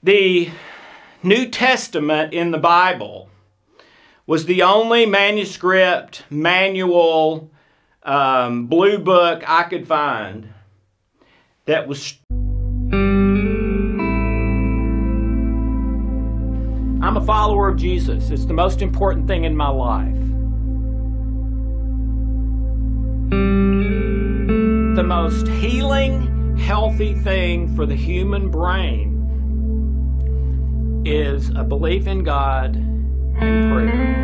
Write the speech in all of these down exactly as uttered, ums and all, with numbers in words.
The New Testament in the Bible was the only manuscript, manual, um, blue book I could find that was... I'm a follower of Jesus. It's the most important thing in my life. The most healing, healthy thing for the human brain is a belief in God and prayer.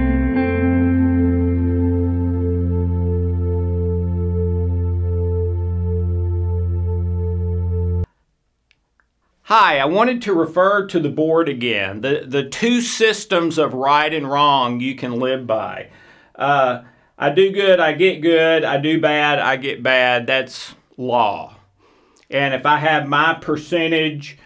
Hi, I wanted to refer to the board again, the, the two systems of right and wrong you can live by. Uh, I do good, I get good. I do bad, I get bad. That's law. And if I have my percentage,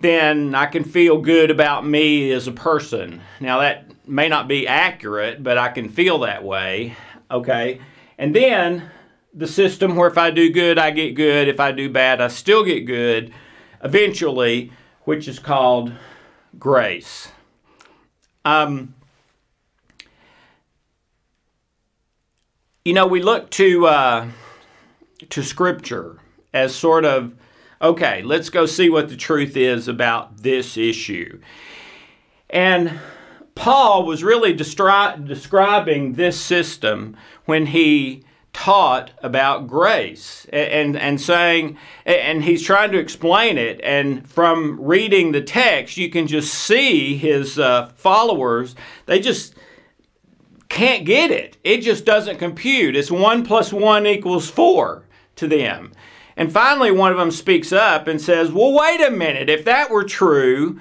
then I can feel good about me as a person. Now, that may not be accurate, but I can feel that way. Okay? And then the system where if I do good, I get good. If I do bad, I still get good eventually, which is called grace. Um... You know, we look to uh, to Scripture as sort of, okay, let's go see what the truth is about this issue. And Paul was really describing this system when he taught about grace and, and, and saying, and he's trying to explain it. And from reading the text, you can just see his uh, followers, they just... can't get it. It just doesn't compute. It's one plus one equals four to them. And finally, one of them speaks up and says, well, wait a minute. If that were true,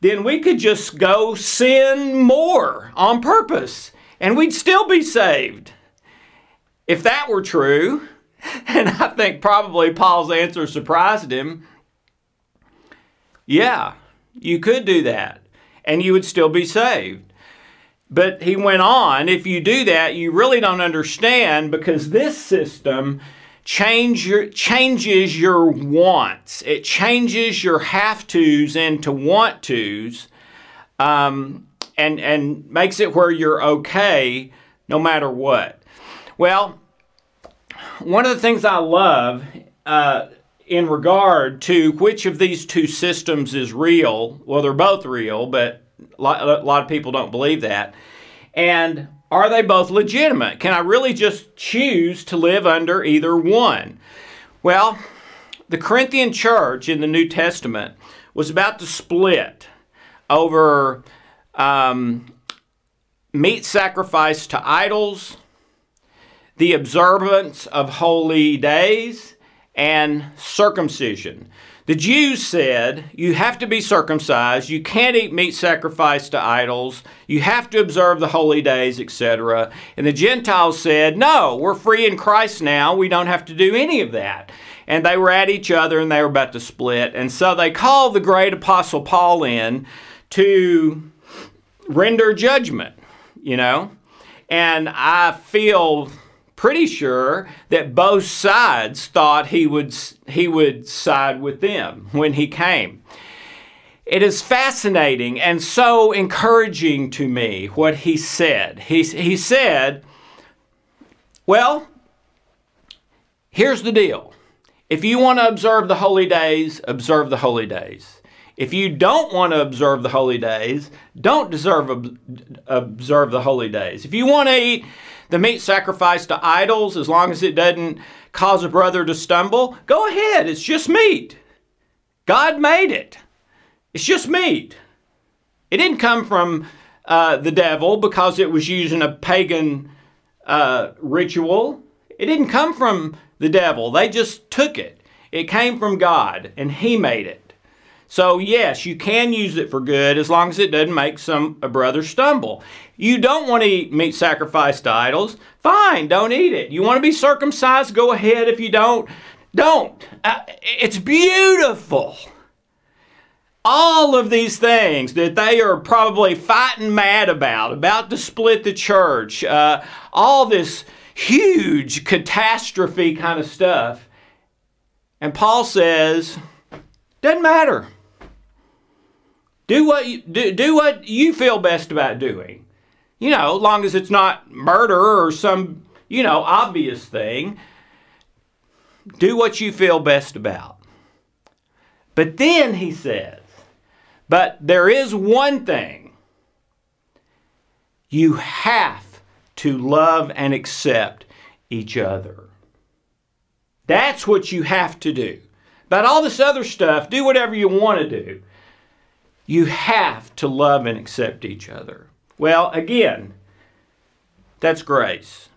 then we could just go sin more on purpose and we'd still be saved. If that were true, and I think probably Paul's answer surprised him, yeah, you could do that and you would still be saved. But he went on, if you do that, you really don't understand because this system change your, changes your wants. It changes your have-tos into want-tos um, and, and makes it where you're okay no matter what. Well, one of the things I love uh, in regard to which of these two systems is real, well, they're both real, but... A lot of people don't believe that. And are they both legitimate? Can I really just choose to live under either one? Well, the Corinthian church in the New Testament was about to split over um, meat sacrifice to idols, the observance of holy days, and circumcision. The Jews said, you have to be circumcised, you can't eat meat sacrificed to idols, you have to observe the holy days, et cetera. And the Gentiles said, no, we're free in Christ now, we don't have to do any of that. And they were at each other and they were about to split. And so they called the great apostle Paul in to render judgment, you know. And I feel... pretty sure that both sides thought he would, he would side with them when he came. It is fascinating and so encouraging to me what he said. He, he said, well, here's the deal. If you want to observe the holy days, observe the holy days. If you don't want to observe the holy days, don't deserve, observe the holy days. If you want to eat... the meat sacrificed to idols, as long as it doesn't cause a brother to stumble, go ahead, it's just meat. God made it. It's just meat. It didn't come from uh, the devil because it was using a pagan uh, ritual. It didn't come from the devil. They just took it. It came from God, and He made it. So yes, you can use it for good as long as it doesn't make some a brother stumble. You don't want to eat meat sacrificed to idols, fine, don't eat it. You want to be circumcised, go ahead. If you don't, don't. Uh, it's beautiful. All of these things that they are probably fighting mad about, about to split the church, uh, all this huge catastrophe kind of stuff. And Paul says, doesn't matter. Do what you, do, do what you feel best about doing. You know, long as it's not murder or some, you know, obvious thing. Do what you feel best about. But then he says, but there is one thing. You have to love and accept each other. That's what you have to do. About all this other stuff, do whatever you want to do. You have to love and accept each other. Well, again, that's grace.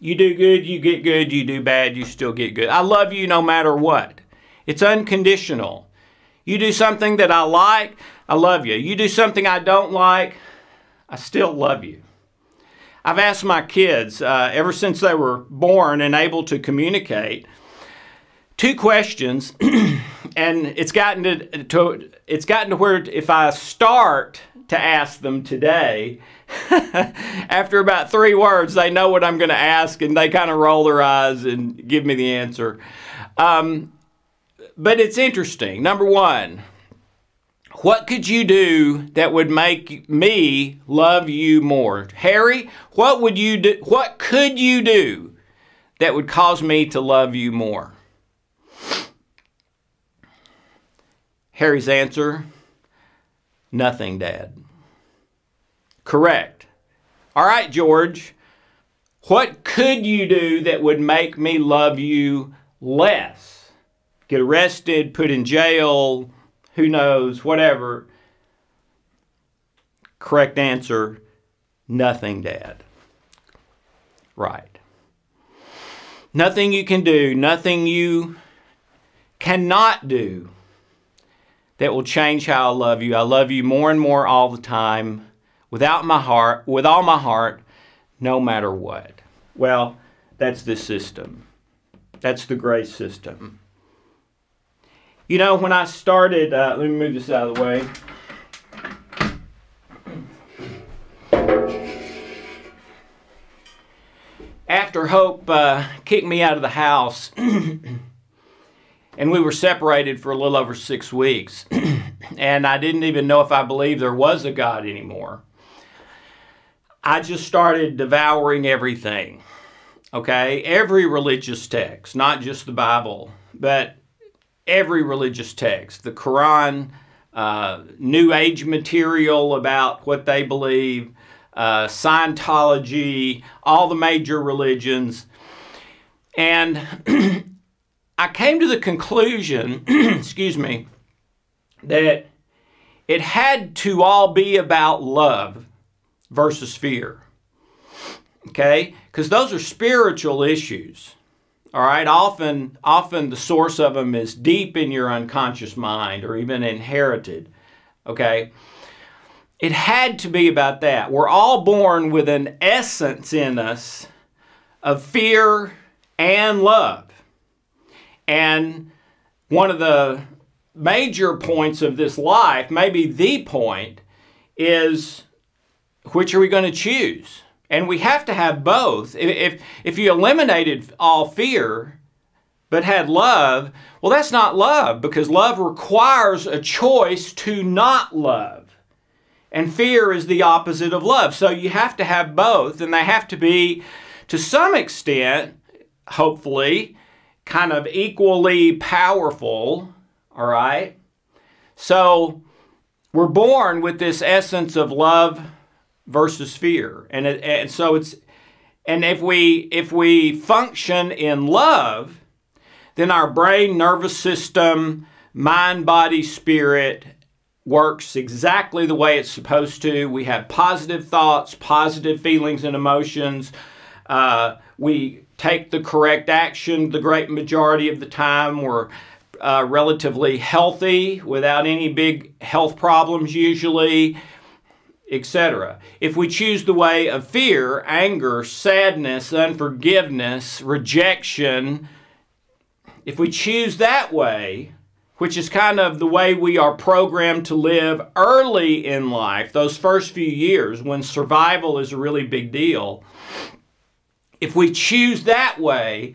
You do good, you get good. You do bad, you still get good. I love you no matter what. It's unconditional. You do something that I like, I love you. You do something I don't like, I still love you. I've asked my kids, uh, ever since they were born and able to communicate, two questions, and it's gotten to, to it's gotten to where if I start to ask them today, after about three words, they know what I'm going to ask, and they kind of roll their eyes and give me the answer. Um, but it's interesting. Number one, what could you do that would make me love you more, Harry? What would you do? What could you do that would cause me to love you more? Harry's answer, nothing, Dad. Correct. All right, George. What could you do that would make me love you less? Get arrested, put in jail, who knows, whatever. Correct answer, nothing, Dad. Right. Nothing you can do, nothing you cannot do that will change how I love you. I love you more and more all the time, without my heart, with all my heart, no matter what. Well, that's the system. That's the grace system. You know, when I started, uh, let me move this out of the way. After Hope uh, kicked me out of the house, and we were separated for a little over six weeks. And I didn't even know if I believed there was a God anymore. I just started devouring everything. Okay? Every religious text, not just the Bible, but every religious text. The Quran, uh, New Age material about what they believe, uh, Scientology, all the major religions. And I came to the conclusion, excuse me, that it had to all be about love versus fear, okay? Because those are spiritual issues, all right? Often, often the source of them is deep in your unconscious mind or even inherited, okay? It had to be about that. We're all born with an essence in us of fear and love. And one of the major points of this life, maybe the point, is which are we going to choose? And we have to have both. If, if you eliminated all fear but had love, well, that's not love, because love requires a choice to not love. And fear is the opposite of love. So you have to have both, and they have to be, to some extent, hopefully, kind of equally powerful, all right? So we're born with this essence of love versus fear. And it, and so it's and if we if we function in love, then our brain, nervous system, mind, body, spirit works exactly the way it's supposed to. We have positive thoughts, positive feelings and emotions. Uh, we take the correct action the great majority of the time. We're uh, relatively healthy without any big health problems usually, et cetera. If we choose the way of fear, anger, sadness, unforgiveness, rejection, if we choose that way, which is kind of the way we are programmed to live early in life, those first few years when survival is a really big deal, if we choose that way,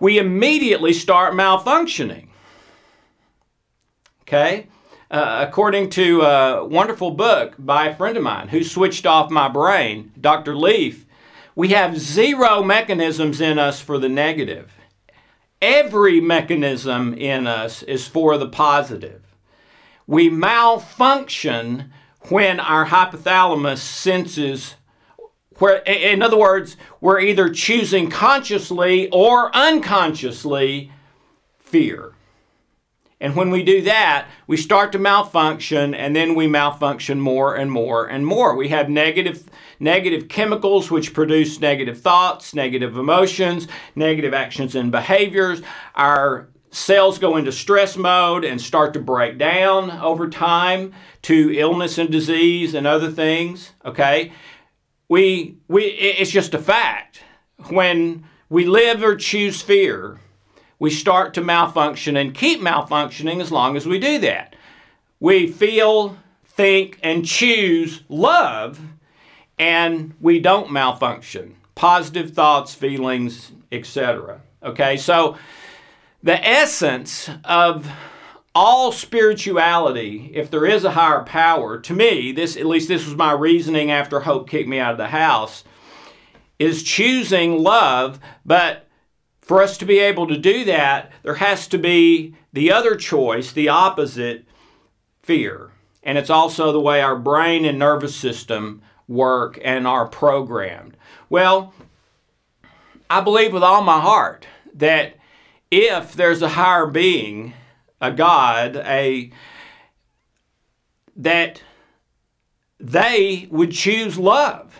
we immediately start malfunctioning, okay? uh, according to a wonderful book by a friend of mine who switched off my brain, Doctor Leaf, we have zero mechanisms in us for the negative. Every mechanism in us is for the positive. We malfunction when our hypothalamus senses, where, in other words, we're either choosing consciously or unconsciously fear. And when we do that, we start to malfunction, and then we malfunction more and more and more. We have negative, negative chemicals which produce negative thoughts, negative emotions, negative actions and behaviors. Our cells go into stress mode and start to break down over time to illness and disease and other things, okay? We, we, it's just a fact. When we live or choose fear, we start to malfunction and keep malfunctioning as long as we do that. We feel, think, and choose love, and we don't malfunction. Positive thoughts, feelings, et cetera. Okay, so the essence of all spirituality, if there is a higher power, to me, this at least this was my reasoning after Hope kicked me out of the house, is choosing love, but for us to be able to do that, there has to be the other choice, the opposite, fear. And it's also the way our brain and nervous system work and are programmed. Well, I believe with all my heart that if there's a higher being, a God, a that they would choose love.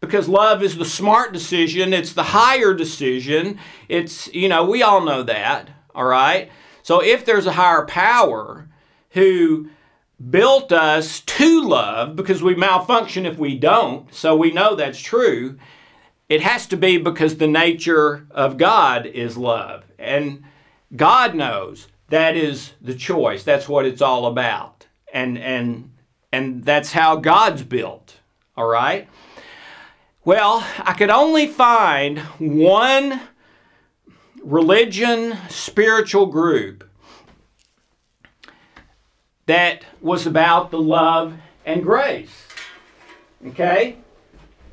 Because love is the smart decision, it's the higher decision, it's, you know, we all know that, all right? So if there's a higher power who built us to love, because we malfunction if we don't, so we know that's true, it has to be because the nature of God is love. And God knows that is the choice, that's what it's all about. And, and, and that's how God's built, all right? Well, I could only find one religion, spiritual group that was about the love and grace, okay?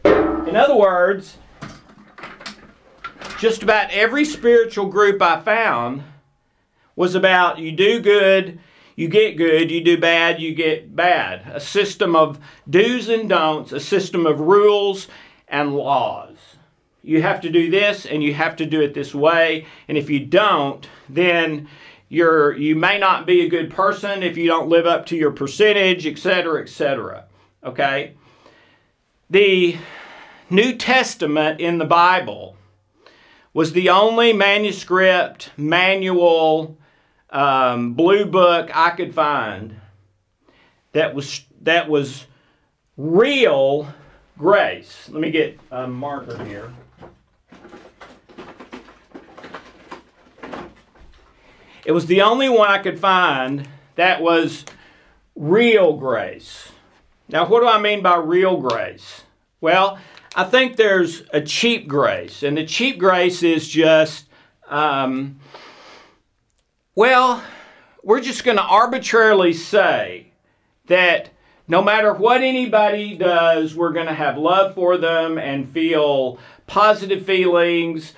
In other words, just about every spiritual group I found was about you do good, you get good, you do bad, you get bad. A system of do's and don'ts, a system of rules and laws. You have to do this and you have to do it this way, and if you don't, then you're you may not be a good person if you don't live up to your percentage, etc., et cetera. Okay? The New Testament in the Bible was the only manuscript, manual, um, blue book I could find that was that was real grace. Let me get a marker here. It was the only one I could find that was real grace. Now, what do I mean by real grace? Well, I think there's a cheap grace, and the cheap grace is just, um, well, we're just going to arbitrarily say that no matter what anybody does, we're going to have love for them and feel positive feelings.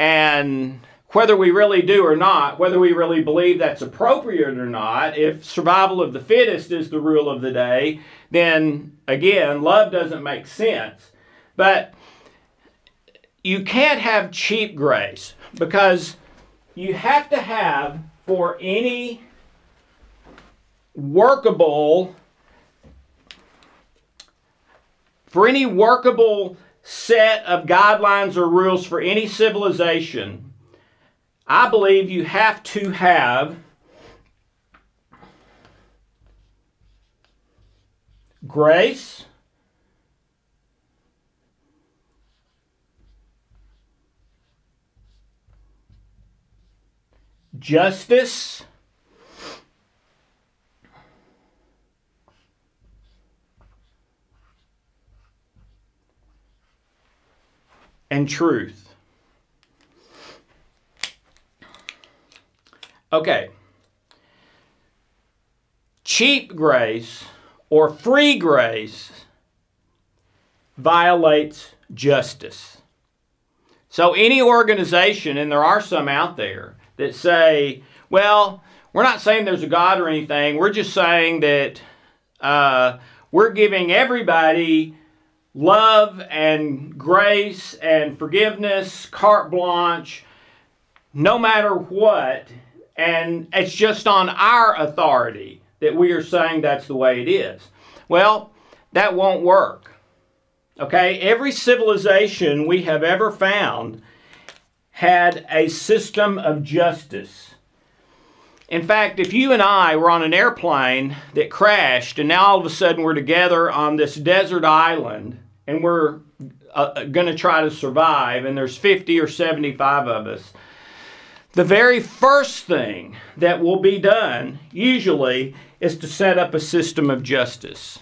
And whether we really do or not, whether we really believe that's appropriate or not, if survival of the fittest is the rule of the day, then again, love doesn't make sense. But you can't have cheap grace, because you have to have, for any workable For any workable set of guidelines or rules for any civilization, I believe you have to have grace, justice, and truth. Okay. cheap grace or free grace violates justice. So any organization, and there are some out there, that say, well, we're not saying there's a God or anything. We're just saying that uh, we're giving everybody love and grace and forgiveness, carte blanche, no matter what. And it's just on our authority that we are saying that's the way it is. Well, that won't work. Okay, every civilization we have ever found had a system of justice. In fact, if you and I were on an airplane that crashed and now all of a sudden we're together on this desert island and we're uh, going to try to survive and there's fifty or seventy-five of us, the very first thing that will be done usually is to set up a system of justice.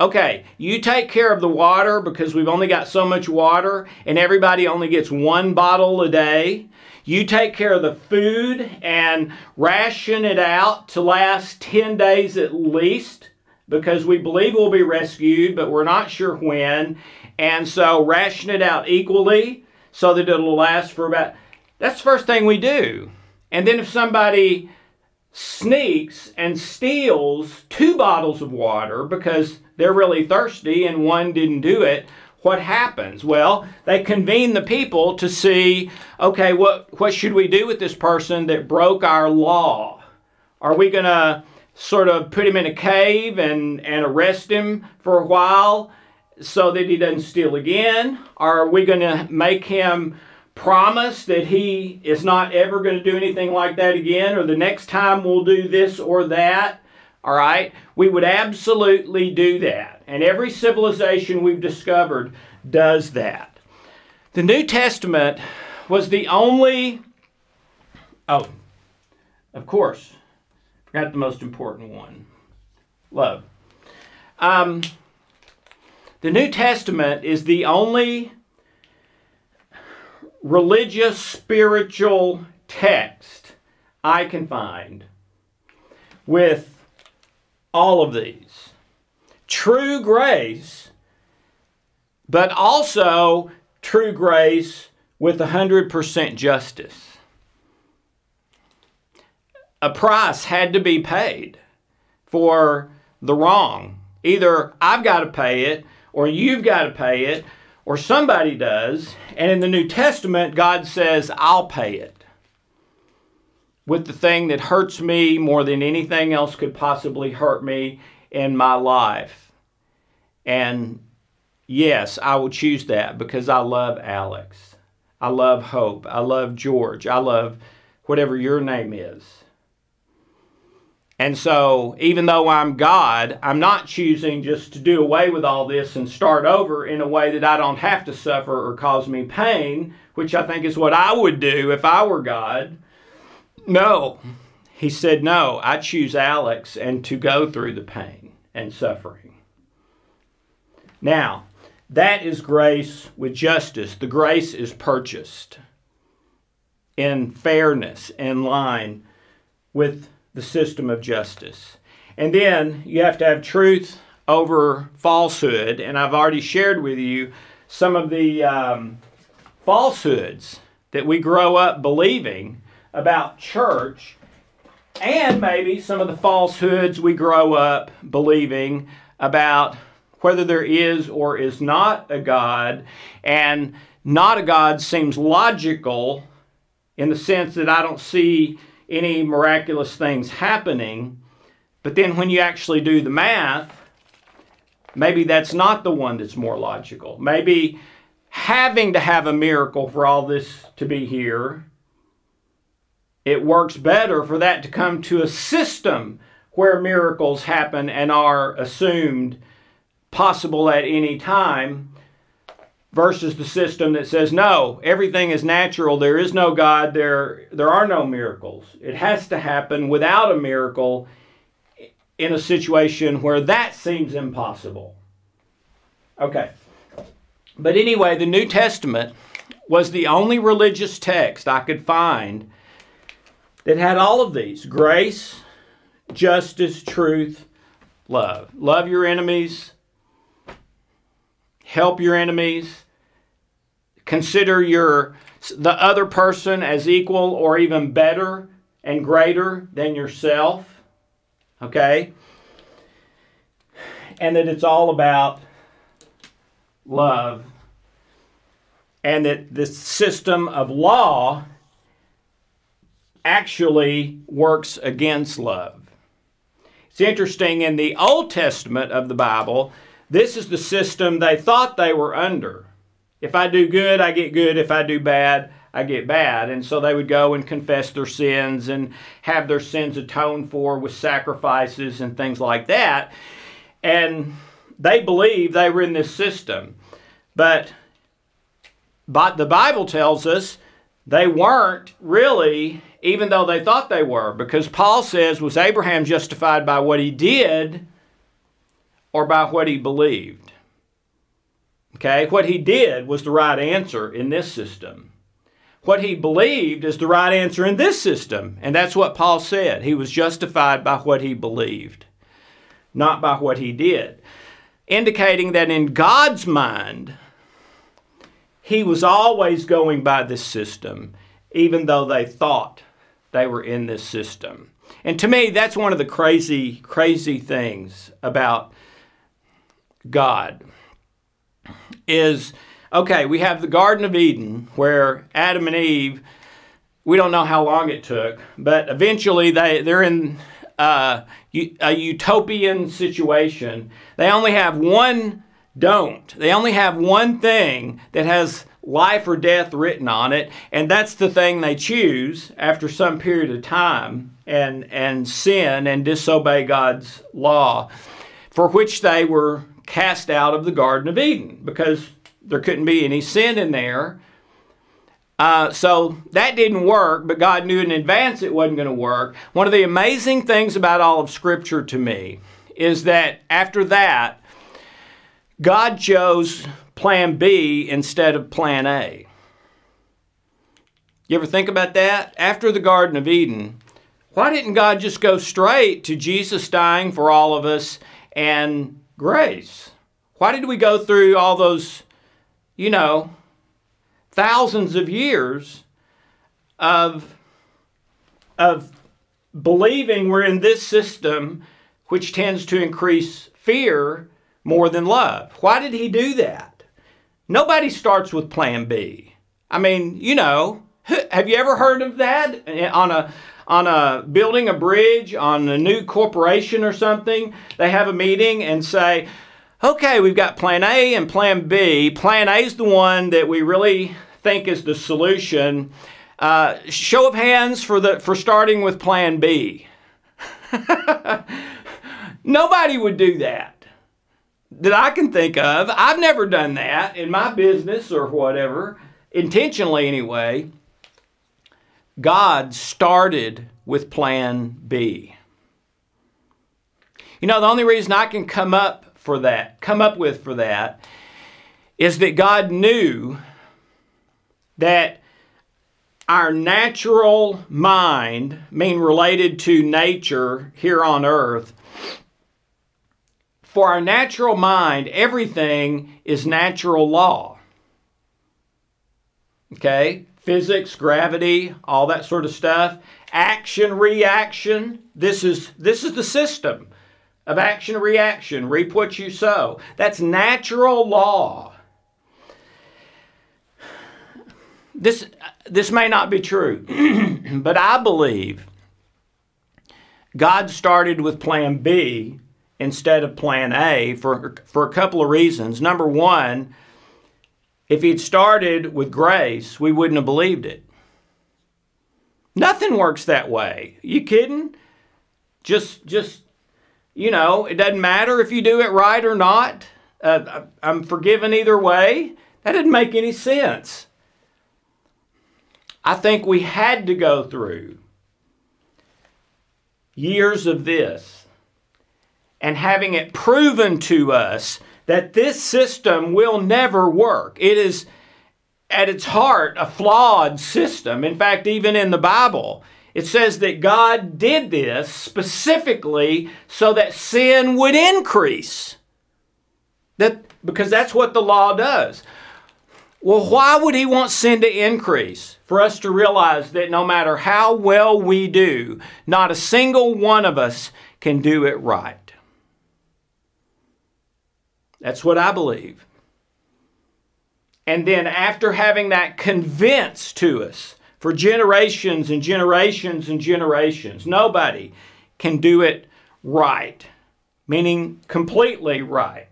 Okay, you take care of the water because we've only got so much water and everybody only gets one bottle a day. You take care of the food and ration it out to last ten days at least because we believe we'll be rescued, but we're not sure when. And so ration it out equally so that it'll last for about... That's the first thing we do. And then if somebody sneaks and steals two bottles of water because they're really thirsty and one didn't do it, what happens? Well, they convene the people to see, okay, what, what should we do with this person that broke our law? Are we going to sort of put him in a cave and, and arrest him for a while so that he doesn't steal again? Are we going to make him promise that he is not ever going to do anything like that again, or the next time we'll do this or that? All right, we would absolutely do that. And every civilization we've discovered does that. The New Testament was the only... Oh, of course, forgot the most important one. Love. Um, the New Testament is the only religious, spiritual text I can find with all of these. True grace, but also true grace with one hundred percent justice. A price had to be paid for the wrong. Either I've got to pay it, or you've got to pay it, or somebody does. And in the New Testament, God says, I'll pay it with the thing that hurts me more than anything else could possibly hurt me in my life. And yes, I will choose that because I love Alex. I love Hope. I love George. I love whatever your name is. And so, even though I'm God, I'm not choosing just to do away with all this and start over in a way that I don't have to suffer or cause me pain, which I think is what I would do if I were God. No, he said, no, I choose Alex and to go through the pain and suffering. Now, that is grace with justice. The grace is purchased in fairness, in line with the system of justice. And then you have to have truth over falsehood. And I've already shared with you some of the um, falsehoods that we grow up believing about church, and maybe some of the falsehoods we grow up believing about whether there is or is not a God. And not a God seems logical in the sense that I don't see any miraculous things happening, but then when you actually do the math, maybe that's not the one that's more logical. Maybe having to have a miracle for all this to be here, it works better for that to come to a system where miracles happen and are assumed possible at any time versus the system that says, no, everything is natural, there is no God, there, there are no miracles. It has to happen without a miracle in a situation where that seems impossible. Okay. But anyway, the New Testament was the only religious text I could find that had all of these: grace, justice, truth, love. Love your enemies. Help your enemies. Consider your the other person as equal or even better and greater than yourself. Okay? And that it's all about love. And that this system of law actually works against love. It's interesting, in the Old Testament of the Bible, this is the system they thought they were under. If I do good, I get good. If I do bad, I get bad. And so they would go and confess their sins and have their sins atoned for with sacrifices and things like that. And they believed they were in this system. But, but the Bible tells us they weren't really, even though they thought they were. Because Paul says, was Abraham justified by what he did or by what he believed? Okay, what he did was the right answer in this system. What he believed is the right answer in this system. And that's what Paul said. He was justified by what he believed, not by what he did. Indicating that in God's mind, he was always going by this system, even though they thought they were in this system. And to me, that's one of the crazy, crazy things about God. Is, okay, we have the Garden of Eden where Adam and Eve, we don't know how long it took, but eventually they, they're in uh, a utopian situation. They only have one don't. They only have one thing that has life or death written on it, and that's the thing they choose after some period of time and, and sin and disobey God's law, for which they were cast out of the Garden of Eden because there couldn't be any sin in there. Uh, so that didn't work, but God knew in advance it wasn't going to work. One of the amazing things about all of Scripture to me is that after that, God chose plan B instead of plan A. You ever think about that? After the Garden of Eden, why didn't God just go straight to Jesus dying for all of us and grace? Why did we go through all those, you know, thousands of years of, of believing we're in this system, which tends to increase fear more than love? Why did he do that? Nobody starts with plan B. I mean, you know, have you ever heard of that? On a on a building a bridge, on a new corporation or something, they have a meeting and say, okay, we've got plan A and plan B. Plan A is the one that we really think is the solution. Uh, show of hands for, the, for starting with plan B. Nobody would do that that I can think of. I've never done that in my business or whatever, intentionally anyway. God started with plan B. You know, the only reason I can come up for that, come up with for that, is that God knew that our natural mind, mean related to nature here on earth, for our natural mind, everything is natural law. Okay? Physics, gravity, all that sort of stuff. Action, reaction. This is, this is the system of action, reaction. Reap what you sow. That's natural law. This, this may not be true, but I believe God started with plan B instead of plan A for, for a couple of reasons. Number one, if he'd started with grace, we wouldn't have believed it. Nothing works that way. You kidding? Just, just, you know, it doesn't matter if you do it right or not. Uh, I'm forgiven either way. That didn't make any sense. I think we had to go through years of this and having it proven to us that this system will never work. It is, at its heart, a flawed system. In fact, even in the Bible, It says that God did this specifically so that sin would increase. That, because that's what the law does. Well, why would He want sin to increase? For us to realize that no matter how well we do, not a single one of us can do it right. That's what I believe. And then after having that convinced to us for generations and generations and generations, nobody can do it right, meaning completely right.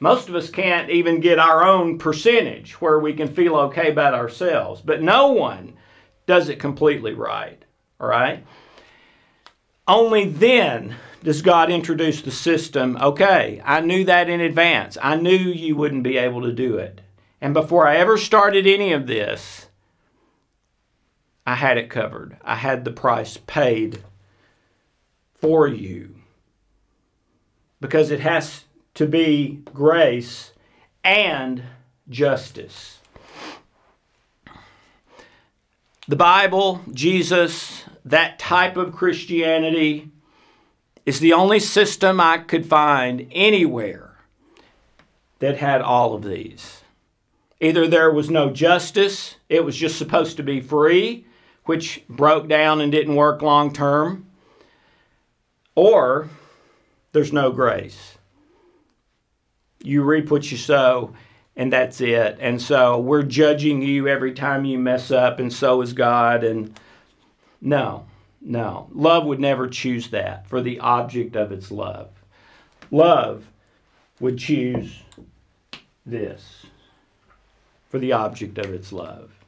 Most of us can't even get our own percentage where we can feel okay about ourselves, but no one does it completely right, all right? Only then does God introduce the system, okay, I knew that in advance. I knew you wouldn't be able to do it. And before I ever started any of this, I had it covered. I had the price paid for you. Because it has to be grace and justice. The Bible, Jesus, that type of Christianity is the only system I could find anywhere that had all of these. Either there was no justice, it was just supposed to be free, which broke down and didn't work long term, or there's no grace. You reap what you sow, and that's it. And so we're judging you every time you mess up, and so is God, and no. No, love would never choose that for the object of its love. Love would choose this for the object of its love.